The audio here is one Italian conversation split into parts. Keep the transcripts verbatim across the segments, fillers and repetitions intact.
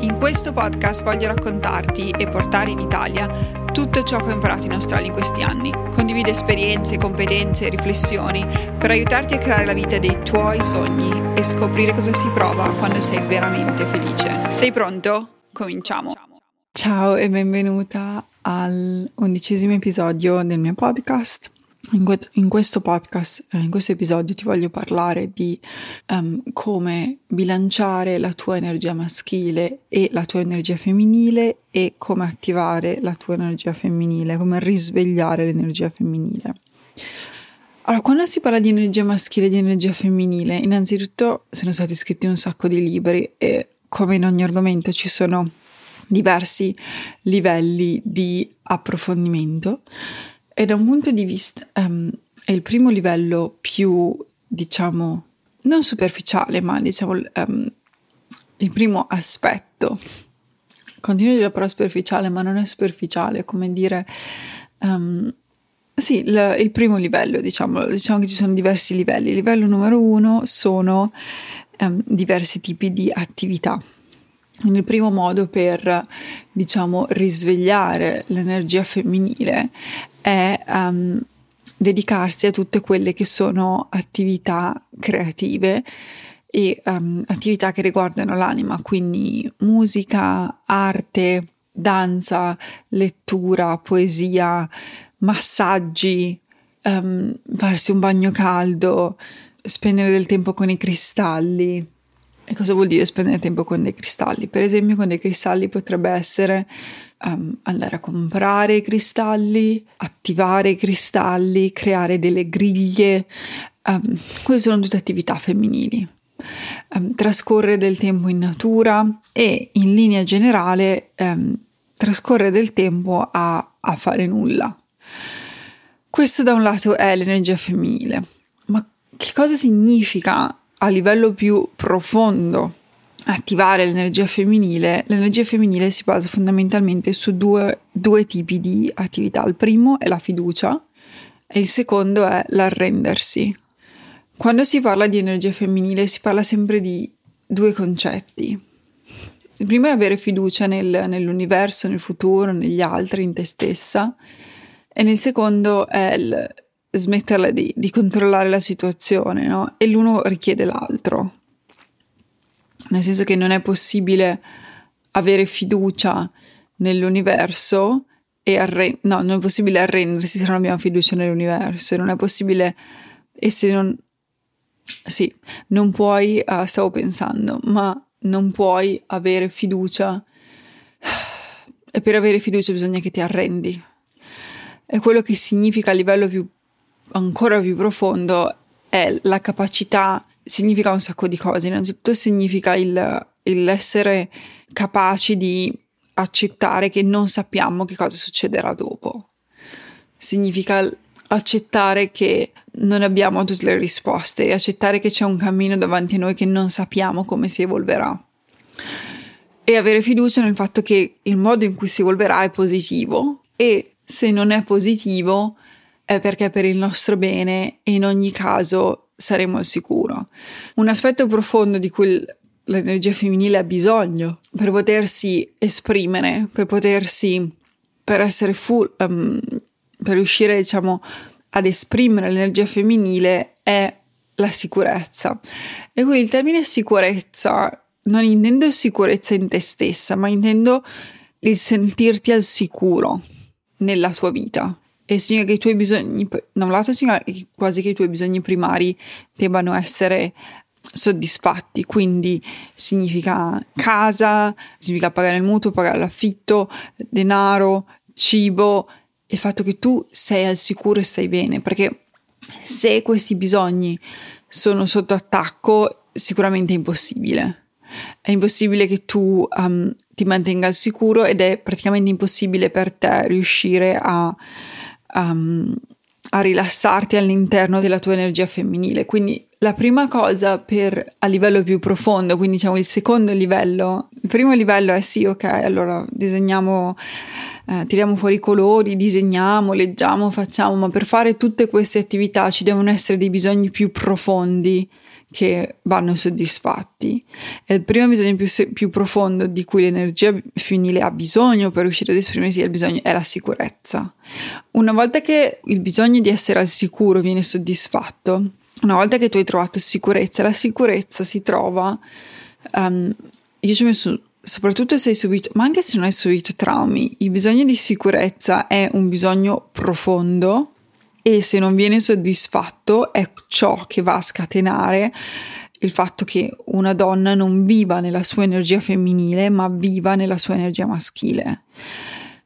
In questo podcast voglio raccontarti e portare in Italia tutto ciò che ho imparato in Australia in questi anni. Condivido esperienze, competenze e riflessioni per aiutarti a creare la vita dei tuoi sogni e scoprire cosa si prova quando sei veramente felice. Sei pronto? Cominciamo! Ciao e benvenuta al undicesimo episodio del mio podcast. In questo podcast, in questo episodio ti voglio parlare di um, come bilanciare la tua energia maschile e la tua energia femminile e come attivare la tua energia femminile, come risvegliare l'energia femminile. Allora, quando si parla di energia maschile e di energia femminile, innanzitutto sono stati scritti un sacco di libri e come in ogni argomento ci sono diversi livelli di approfondimento. E da un punto di vista, um, è il primo livello più, diciamo, non superficiale, ma diciamo um, il primo aspetto. Continuo a dire la parola superficiale, ma non è superficiale, come dire, um, sì, il, il primo livello, diciamo, diciamo che ci sono diversi livelli. Il livello numero uno sono um, diversi tipi di attività. Il primo modo per, diciamo, risvegliare l'energia femminile è um, dedicarsi a tutte quelle che sono attività creative e um, attività che riguardano l'anima, quindi musica, arte, danza, lettura, poesia, massaggi, um, farsi un bagno caldo, spendere del tempo con i cristalli. E cosa vuol dire spendere tempo con dei cristalli? Per esempio, con dei cristalli potrebbe essere um, andare a comprare i cristalli, attivare i cristalli, creare delle griglie. Um, queste sono tutte attività femminili. Um, trascorrere del tempo in natura e, in linea generale, um, trascorrere del tempo a, a fare nulla. Questo da un lato è l'energia femminile. Ma che cosa significa a livello più profondo attivare l'energia femminile? L'energia femminile si basa fondamentalmente su due, due tipi di attività. Il primo è la fiducia e il secondo è l'arrendersi. Quando si parla di energia femminile si parla sempre di due concetti. Il primo è avere fiducia nel, nell'universo, nel futuro, negli altri, in te stessa, e nel secondo è il smetterla di, di controllare la situazione, no? E l'uno richiede l'altro, nel senso che non è possibile avere fiducia nell'universo e arren- no, non è possibile arrendersi se non abbiamo fiducia nell'universo, non è possibile, e se non sì, non puoi, uh, stavo pensando, ma non puoi avere fiducia, e per avere fiducia bisogna che ti arrendi. È quello che significa a livello più ancora più profondo è la capacità, significa un sacco di cose. Innanzitutto significa il, il essere capaci di accettare che non sappiamo che cosa succederà dopo, significa accettare che non abbiamo tutte le risposte e accettare che c'è un cammino davanti a noi che non sappiamo come si evolverà, e avere fiducia nel fatto che il modo in cui si evolverà è positivo, e se non è positivo è perché per il nostro bene, e in ogni caso saremo al sicuro. Un aspetto profondo di cui l'energia femminile ha bisogno per potersi esprimere, per potersi, per essere full, um, per riuscire, diciamo, ad esprimere l'energia femminile è la sicurezza. E quindi il termine sicurezza non intendo sicurezza in te stessa, ma intendo il sentirti al sicuro nella tua vita. E significa che i tuoi bisogni, da un lato significa quasi che i tuoi bisogni primari debbano essere soddisfatti, quindi significa casa, significa pagare il mutuo, pagare l'affitto, denaro, cibo, e il fatto che tu sei al sicuro e stai bene, perché se questi bisogni sono sotto attacco sicuramente è impossibile, è impossibile che tu um, ti mantenga al sicuro, ed è praticamente impossibile per te riuscire a Um, a rilassarti all'interno della tua energia femminile. Quindi la prima cosa per a livello più profondo, quindi diciamo il secondo livello, il primo livello è sì, ok, allora disegniamo, eh, tiriamo fuori i colori, disegniamo, leggiamo, facciamo, ma per fare tutte queste attività ci devono essere dei bisogni più profondi che vanno soddisfatti. E il primo bisogno più, più profondo di cui l'energia femminile ha bisogno per riuscire ad esprimersi è, il bisogno, è la sicurezza. Una volta che il bisogno di essere al sicuro viene soddisfatto, una volta che tu hai trovato sicurezza, la sicurezza si trova, um, io ci ho messo, soprattutto se hai subito, ma anche se non hai subito traumi, il bisogno di sicurezza è un bisogno profondo, e se non viene soddisfatto è ciò che va a scatenare il fatto che una donna non viva nella sua energia femminile, ma viva nella sua energia maschile.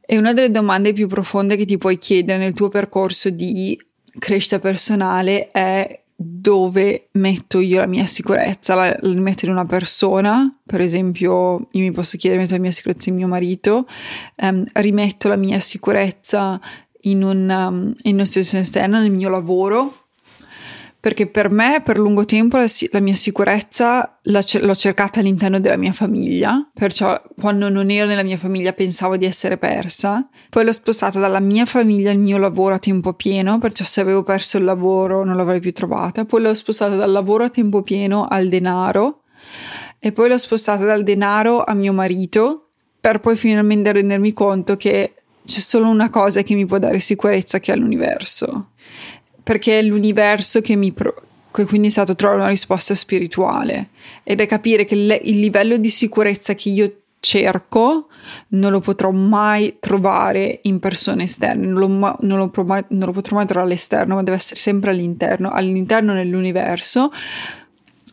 E una delle domande più profonde che ti puoi chiedere nel tuo percorso di crescita personale è: dove metto io la mia sicurezza? La, la metto in una persona? Per esempio, io mi posso chiedere, metto la mia sicurezza in mio marito? Um, rimetto la mia sicurezza in una, in una situazione esterna, nel mio lavoro? Perché per me per lungo tempo la, la mia sicurezza la, l'ho cercata all'interno della mia famiglia, perciò quando non ero nella mia famiglia pensavo di essere persa, poi l'ho spostata dalla mia famiglia al mio lavoro a tempo pieno, perciò se avevo perso il lavoro non l'avrei più trovata, poi l'ho spostata dal lavoro a tempo pieno al denaro e poi l'ho spostata dal denaro a mio marito, per poi finalmente rendermi conto che c'è solo una cosa che mi può dare sicurezza, che è l'universo, perché è l'universo che mi pro- che quindi è stato trovare una risposta spirituale, ed è capire che le- il livello di sicurezza che io cerco non lo potrò mai trovare in persone esterne, non lo, ma- non lo, pro- mai- non lo potrò mai trovare all'esterno, ma deve essere sempre all'interno, all'interno nell'universo.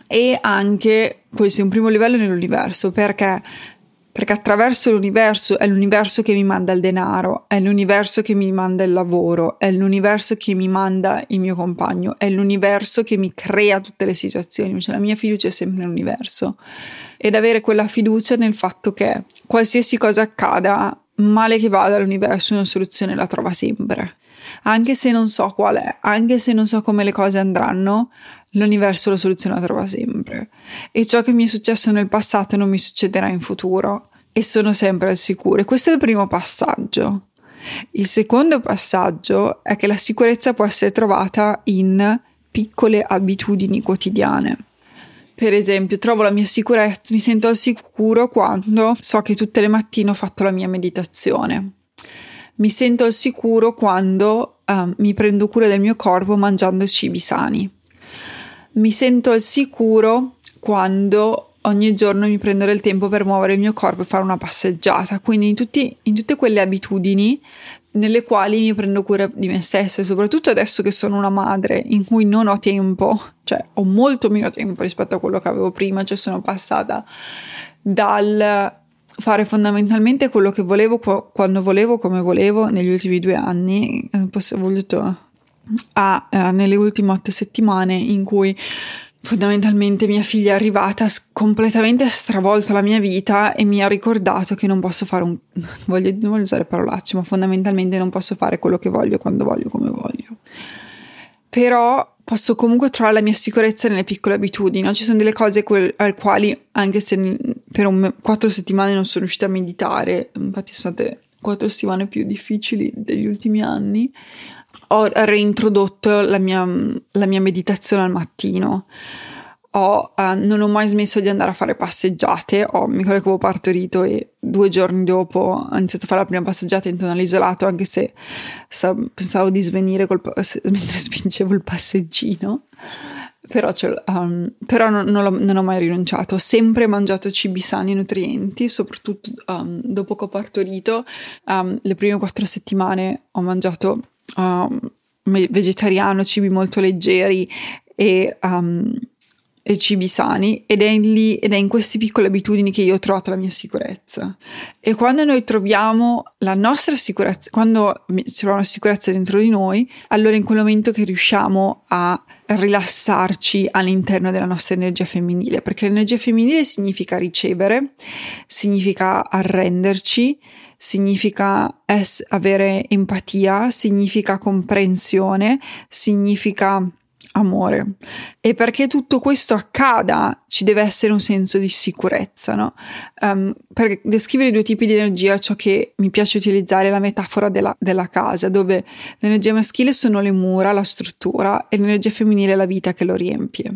E anche questo è un primo livello nell'universo, perché Perché attraverso l'universo, è l'universo che mi manda il denaro, è l'universo che mi manda il lavoro, è l'universo che mi manda il mio compagno, è l'universo che mi crea tutte le situazioni, cioè la mia fiducia è sempre nell'universo. Ed avere quella fiducia nel fatto che qualsiasi cosa accada, male che vada, l'universo una soluzione la trova sempre. Anche se non so qual è, anche se non so come le cose andranno, l'universo la soluzione la trova sempre. E ciò che mi è successo nel passato non mi succederà in futuro, e sono sempre al sicuro. E questo è il primo passaggio. Il secondo passaggio è che la sicurezza può essere trovata in piccole abitudini quotidiane. Per esempio, trovo la mia sicurezza, mi sento al sicuro quando so che tutte le mattine ho fatto la mia meditazione. Mi sento al sicuro quando uh, mi prendo cura del mio corpo mangiando cibi sani. Mi sento al sicuro quando ogni giorno mi prendo del tempo per muovere il mio corpo e fare una passeggiata. Quindi in, tutti, in tutte quelle abitudini nelle quali mi prendo cura di me stessa, e soprattutto adesso che sono una madre in cui non ho tempo, cioè ho molto meno tempo rispetto a quello che avevo prima, cioè sono passata dal fare fondamentalmente quello che volevo, quando volevo, come volevo negli ultimi due anni, ho voluto... A, eh, nelle ultime otto settimane in cui fondamentalmente mia figlia è arrivata, completamente stravolto la mia vita e mi ha ricordato che non posso fare un... non voglio, non voglio usare parolacce, ma fondamentalmente non posso fare quello che voglio, quando voglio, come voglio. Però posso comunque trovare la mia sicurezza nelle piccole abitudini, no? Ci sono delle cose que- al quali, anche se per un, quattro settimane non sono riuscita a meditare, infatti sono state quattro settimane più difficili degli ultimi anni, ho reintrodotto la mia, la mia meditazione al mattino, ho, uh, non ho mai smesso di andare a fare passeggiate, ho, mi ricordo che avevo partorito e due giorni dopo ho iniziato a fare la prima passeggiata in tonale isolato, anche se sa, pensavo di svenire col, mentre spingevo il passeggino, però, um, però non, non, non ho mai rinunciato, ho sempre mangiato cibi sani e nutrienti, soprattutto um, dopo che ho partorito, um, le prime quattro settimane ho mangiato Um, vegetariano, cibi molto leggeri e, um, e cibi sani, ed è lì, ed è in queste piccole abitudini che io ho trovato la mia sicurezza. E quando noi troviamo la nostra sicurezza, quando troviamo la sicurezza dentro di noi, allora in quel momento che riusciamo a rilassarci all'interno della nostra energia femminile, perché l'energia femminile significa ricevere, significa arrenderci, significa es- avere empatia, significa comprensione, significa amore. E perché tutto questo accada ci deve essere un senso di sicurezza, no? Um, per descrivere i due tipi di energia, ciò che mi piace utilizzare è la metafora della, della casa, dove l'energia maschile sono le mura, la struttura, e l'energia femminile è la vita che lo riempie.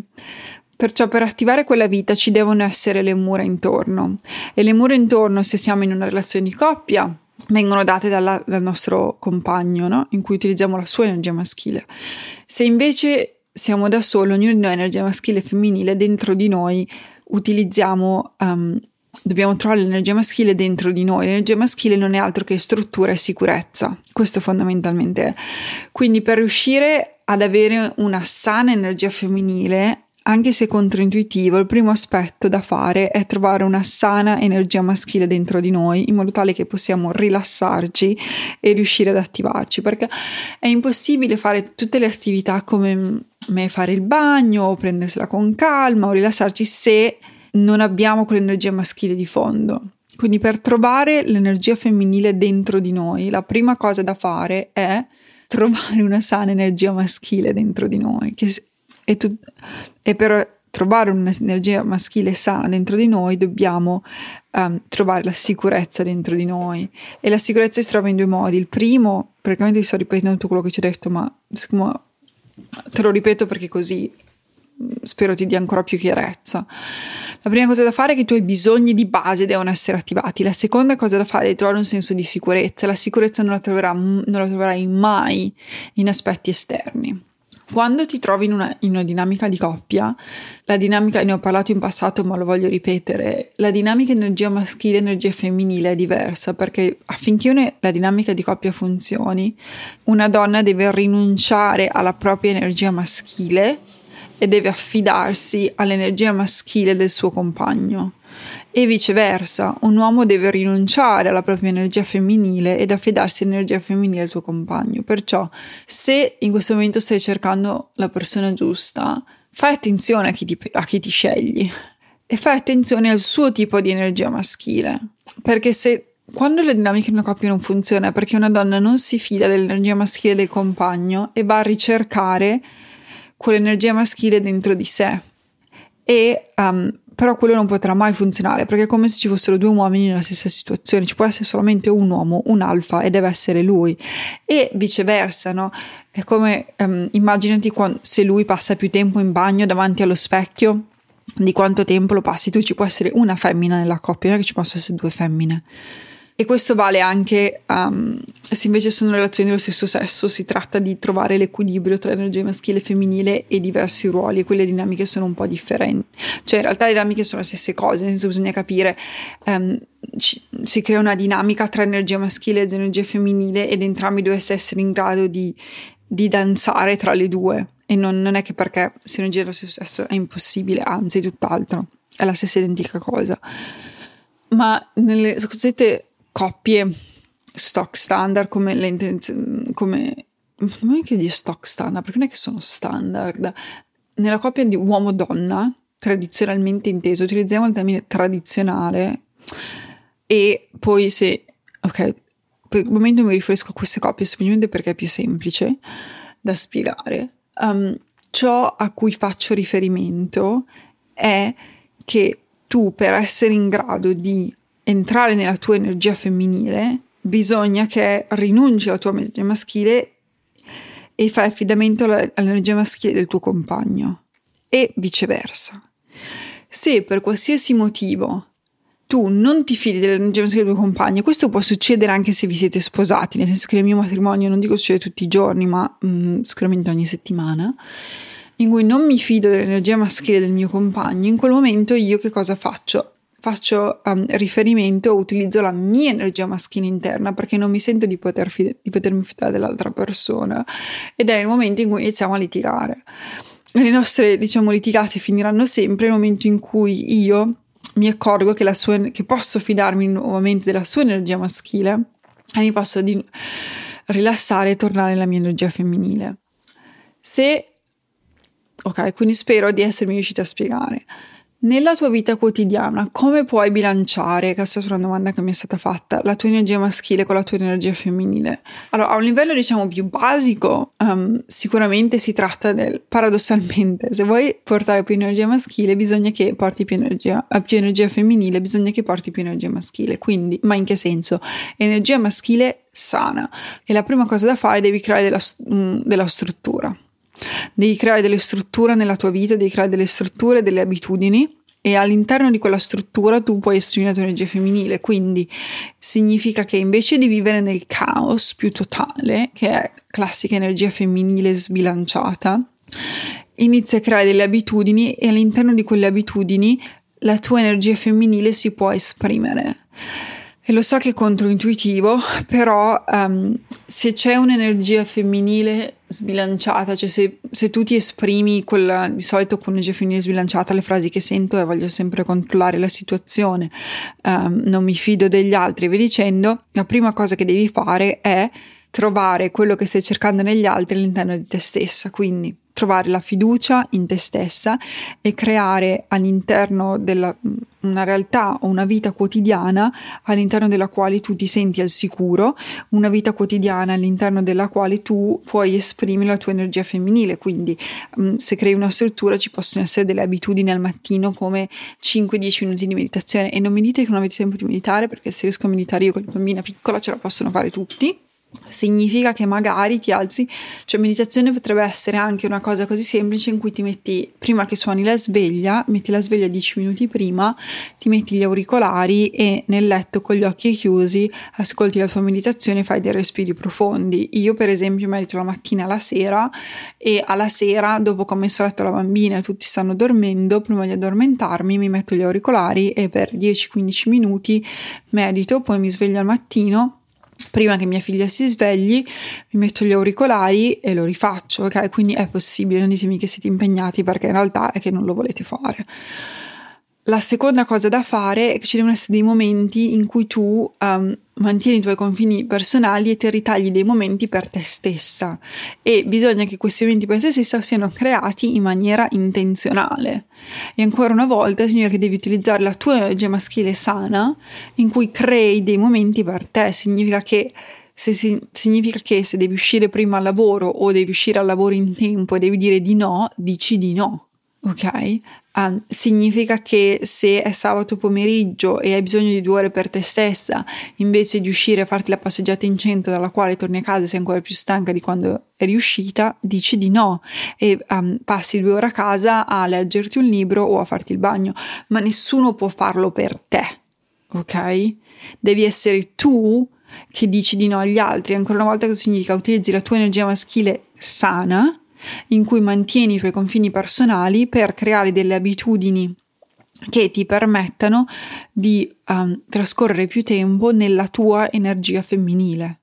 Perciò per attivare quella vita ci devono essere le mura intorno, e le mura intorno, se siamo in una relazione di coppia, vengono date dalla, dal nostro compagno, no? In cui utilizziamo la sua energia maschile. Se invece siamo da solo, ognuno di noi ha energia maschile e femminile dentro di noi, utilizziamo, um, dobbiamo trovare l'energia maschile dentro di noi. L'energia maschile non è altro che struttura e sicurezza, questo fondamentalmente è. Quindi per riuscire ad avere una sana energia femminile, anche se controintuitivo, il primo aspetto da fare è trovare una sana energia maschile dentro di noi, in modo tale che possiamo rilassarci e riuscire ad attivarci, perché è impossibile fare tutte le attività come fare il bagno o prendersela con calma o rilassarci se non abbiamo quell'energia maschile di fondo. Quindi per trovare l'energia femminile dentro di noi, la prima cosa da fare è trovare una sana energia maschile dentro di noi, che E, tu, e per trovare un'energia maschile sana dentro di noi dobbiamo um, trovare la sicurezza dentro di noi, e la sicurezza si trova in due modi. Il primo, praticamente sto ripetendo tutto quello che ti ho detto, ma siccome te lo ripeto perché così spero ti dia ancora più chiarezza. La prima cosa da fare è che i tuoi bisogni di base devono essere attivati. La seconda cosa da fare è trovare un senso di sicurezza. La sicurezza non la, troverà, non la troverai mai in aspetti esterni. Quando ti trovi in una, in una dinamica di coppia, la dinamica, ne ho parlato in passato ma lo voglio ripetere, la dinamica energia maschile e energia femminile è diversa, perché affinché una, la dinamica di coppia funzioni, una donna deve rinunciare alla propria energia maschile e deve affidarsi all'energia maschile del suo compagno. E viceversa, un uomo deve rinunciare alla propria energia femminile ed affidarsi all'energia femminile del suo compagno. Perciò, se in questo momento stai cercando la persona giusta, fai attenzione a chi ti, a chi ti scegli, e fai attenzione al suo tipo di energia maschile, perché se quando la dinamica in una coppia non funziona è perché una donna non si fida dell'energia maschile del compagno e va a ricercare quell'energia maschile dentro di sé. E um, però quello non potrà mai funzionare, perché è come se ci fossero due uomini nella stessa situazione, ci può essere solamente un uomo, un alfa, e deve essere lui, e viceversa, no? È come um, immaginati quando, se lui passa più tempo in bagno davanti allo specchio di quanto tempo lo passi tu. Ci può essere una femmina nella coppia, non è che ci possono essere due femmine. E questo vale anche um, se invece sono relazioni dello stesso sesso. Si tratta di trovare l'equilibrio tra energia maschile e femminile e diversi ruoli, e quelle dinamiche sono un po' differenti. Cioè in realtà le dinamiche sono le stesse cose, nel senso bisogna capire, um, ci, si crea una dinamica tra energia maschile ed energia femminile, ed entrambi dovessero essere in grado di, di danzare tra le due, e non, non è che perché se non gira lo stesso sesso è impossibile, anzi tutt'altro, è la stessa identica cosa. Ma nelle cosiddette coppie stock standard, come le intenzioni, come non è che di stock standard, perché non è che sono standard. Nella coppia di uomo-donna, tradizionalmente inteso, utilizziamo il termine tradizionale, e poi se, ok, per il momento mi riferisco a queste coppie semplicemente perché è più semplice da spiegare. Um, ciò a cui faccio riferimento è che tu, per essere in grado di entrare nella tua energia femminile, bisogna che rinunci alla tua energia maschile e fai affidamento all'energia maschile del tuo compagno, e viceversa. Se per qualsiasi motivo tu non ti fidi dell'energia maschile del tuo compagno, questo può succedere anche se vi siete sposati, nel senso che nel mio matrimonio, non dico succede tutti i giorni, ma mm, sicuramente ogni settimana, in cui non mi fido dell'energia maschile del mio compagno, in quel momento io che cosa faccio? Faccio um, riferimento, utilizzo la mia energia maschile interna, perché non mi sento di, poter fide- di potermi fidare dell'altra persona, ed è il momento in cui iniziamo a litigare. le nostre, diciamo, litigate finiranno sempre nel momento in cui io mi accorgo che, la sua, che posso fidarmi nuovamente della sua energia maschile e mi posso di rilassare e tornare nella mia energia femminile. Se ok, quindi spero di essermi riuscita a spiegare. Nella tua vita quotidiana, come puoi bilanciare, questa è una domanda che mi è stata fatta, la tua energia maschile con la tua energia femminile? Allora, a un livello, diciamo, più basico, um, sicuramente si tratta del, paradossalmente, se vuoi portare più energia maschile, bisogna che porti più energia, più energia femminile, bisogna che porti più energia maschile. Quindi, ma in che senso? Energia maschile sana. E la prima cosa da fare, devi creare della, della struttura. Devi creare delle strutture nella tua vita, devi creare delle strutture, delle abitudini, e all'interno di quella struttura tu puoi esprimere la tua energia femminile. Quindi significa che invece di vivere nel caos più totale, che è classica energia femminile sbilanciata, inizi a creare delle abitudini e all'interno di quelle abitudini la tua energia femminile si può esprimere. E lo so che è controintuitivo, però um, se c'è un'energia femminile sbilanciata, cioè se, se tu ti esprimi quella, di solito con energia femminile sbilanciata, le frasi che sento è voglio sempre controllare la situazione, um, non mi fido degli altri, e via dicendo, la prima cosa che devi fare è trovare quello che stai cercando negli altri all'interno di te stessa, quindi trovare la fiducia in te stessa e creare all'interno della una realtà o una vita quotidiana all'interno della quale tu ti senti al sicuro, una vita quotidiana all'interno della quale tu puoi esprimere la tua energia femminile. Quindi mh, se crei una struttura ci possono essere delle abitudini al mattino come cinque dieci minuti di meditazione, e non mi dite che non avete tempo di meditare, perché se riesco a meditare io con la bambina piccola ce la possono fare tutti. Significa che magari ti alzi, cioè meditazione potrebbe essere anche una cosa così semplice in cui ti metti, prima che suoni la sveglia, metti la sveglia dieci minuti prima, ti metti gli auricolari e nel letto con gli occhi chiusi ascolti la tua meditazione e fai dei respiri profondi. Io per esempio medito la mattina, alla sera, e alla sera dopo che ho messo a letto la bambina e tutti stanno dormendo, prima di addormentarmi mi metto gli auricolari e per dieci quindici minuti medito, poi mi sveglio al mattino. Prima che mia figlia si svegli mi metto gli auricolari e lo rifaccio, ok? Quindi è possibile, non ditemi che siete impegnati, perché in realtà è che non lo volete fare. La seconda cosa da fare è che ci devono essere dei momenti in cui tu um, mantieni i tuoi confini personali e ti ritagli dei momenti per te stessa, e bisogna che questi momenti per te stessa siano creati in maniera intenzionale. E ancora una volta significa che devi utilizzare la tua energia maschile sana in cui crei dei momenti per te. Significa che Se si, significa che se devi uscire prima al lavoro o devi uscire al lavoro in tempo e devi dire di no, dici di no, ok? Um, significa che se è sabato pomeriggio e hai bisogno di due ore per te stessa, invece di uscire a farti la passeggiata in centro dalla quale torni a casa e sei ancora più stanca di quando eri uscita, dici di no e um, passi due ore a casa a leggerti un libro o a farti il bagno, ma nessuno può farlo per te, ok? Devi essere tu che dici di no agli altri. Ancora una volta, cosa significa? Utilizzi la tua energia maschile sana in cui mantieni i tuoi confini personali per creare delle abitudini che ti permettano di um, trascorrere più tempo nella tua energia femminile.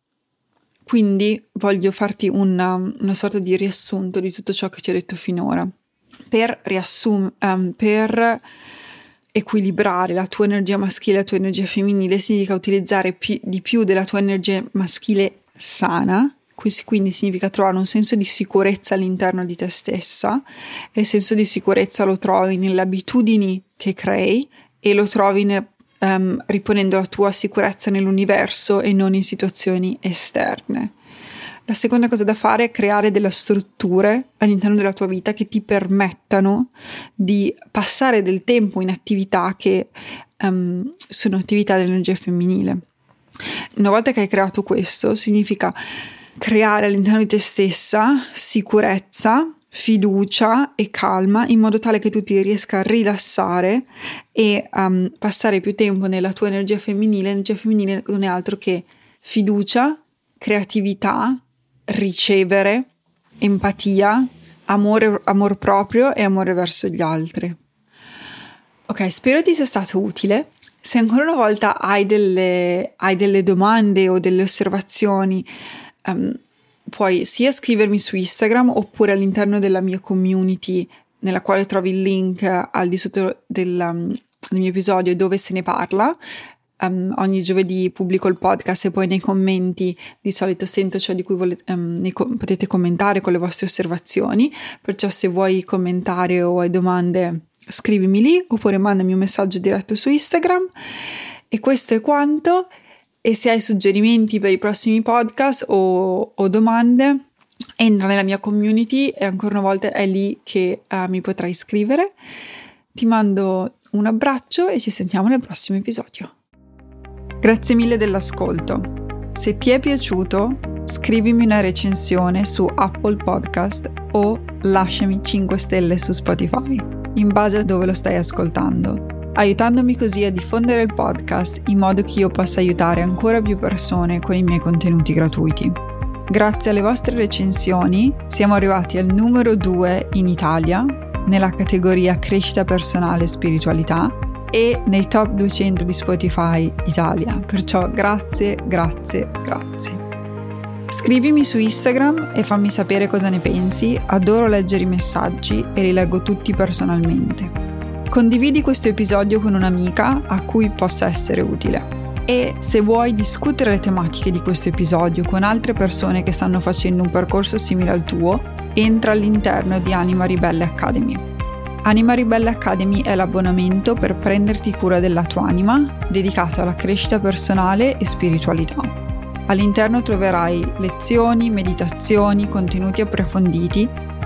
Quindi voglio farti una, una sorta di riassunto di tutto ciò che ti ho detto finora. Per riassum- um, per equilibrare la tua energia maschile e la tua energia femminile significa utilizzare pi- di più della tua energia maschile sana. Quindi significa trovare un senso di sicurezza all'interno di te stessa, e il senso di sicurezza lo trovi nelle abitudini che crei e lo trovi nel, um, riponendo la tua sicurezza nell'universo e non in situazioni esterne. La seconda cosa da fare è creare delle strutture all'interno della tua vita che ti permettano di passare del tempo in attività che um, sono attività dell'energia femminile. Una volta che hai creato questo, significa creare all'interno di te stessa sicurezza, fiducia e calma, in modo tale che tu ti riesca a rilassare e um, passare più tempo nella tua energia femminile. L'energia femminile non è altro che fiducia, creatività, ricevere, empatia, amore, amor proprio e amore verso gli altri. Ok, spero ti sia stato utile. Se ancora una volta hai delle, hai delle domande o delle osservazioni, Um, puoi sia scrivermi su Instagram oppure all'interno della mia community, nella quale trovi il link al di sotto del, del mio episodio dove se ne parla. Um, ogni giovedì pubblico il podcast e poi nei commenti di solito sento ciò di cui volete, um, ne co- potete commentare con le vostre osservazioni, perciò se vuoi commentare o hai domande scrivimi lì oppure mandami un messaggio diretto su Instagram. E questo è quanto, e se hai suggerimenti per i prossimi podcast o, o domande entra nella mia community e ancora una volta è lì che uh, mi potrai scrivere. Ti mando un abbraccio e ci sentiamo nel prossimo episodio. Grazie mille dell'ascolto. Se ti è piaciuto, scrivimi una recensione su Apple Podcast o lasciami cinque stelle su Spotify, in base a dove lo stai ascoltando, aiutandomi così a diffondere il podcast in modo che io possa aiutare ancora più persone con i miei contenuti gratuiti. Grazie alle vostre recensioni siamo arrivati al numero due in Italia nella categoria crescita personale e spiritualità e nei top duecento di Spotify Italia, perciò grazie, grazie, grazie. Scrivimi su Instagram e fammi sapere cosa ne pensi, adoro leggere i messaggi e li leggo tutti personalmente. Condividi questo episodio con un'amica a cui possa essere utile e se vuoi discutere le tematiche di questo episodio con altre persone che stanno facendo un percorso simile al tuo, entra all'interno di Anima Ribelle Academy. Anima Ribelle Academy è l'abbonamento per prenderti cura della tua anima, dedicato alla crescita personale e spiritualità. All'interno troverai lezioni, meditazioni, contenuti approfonditi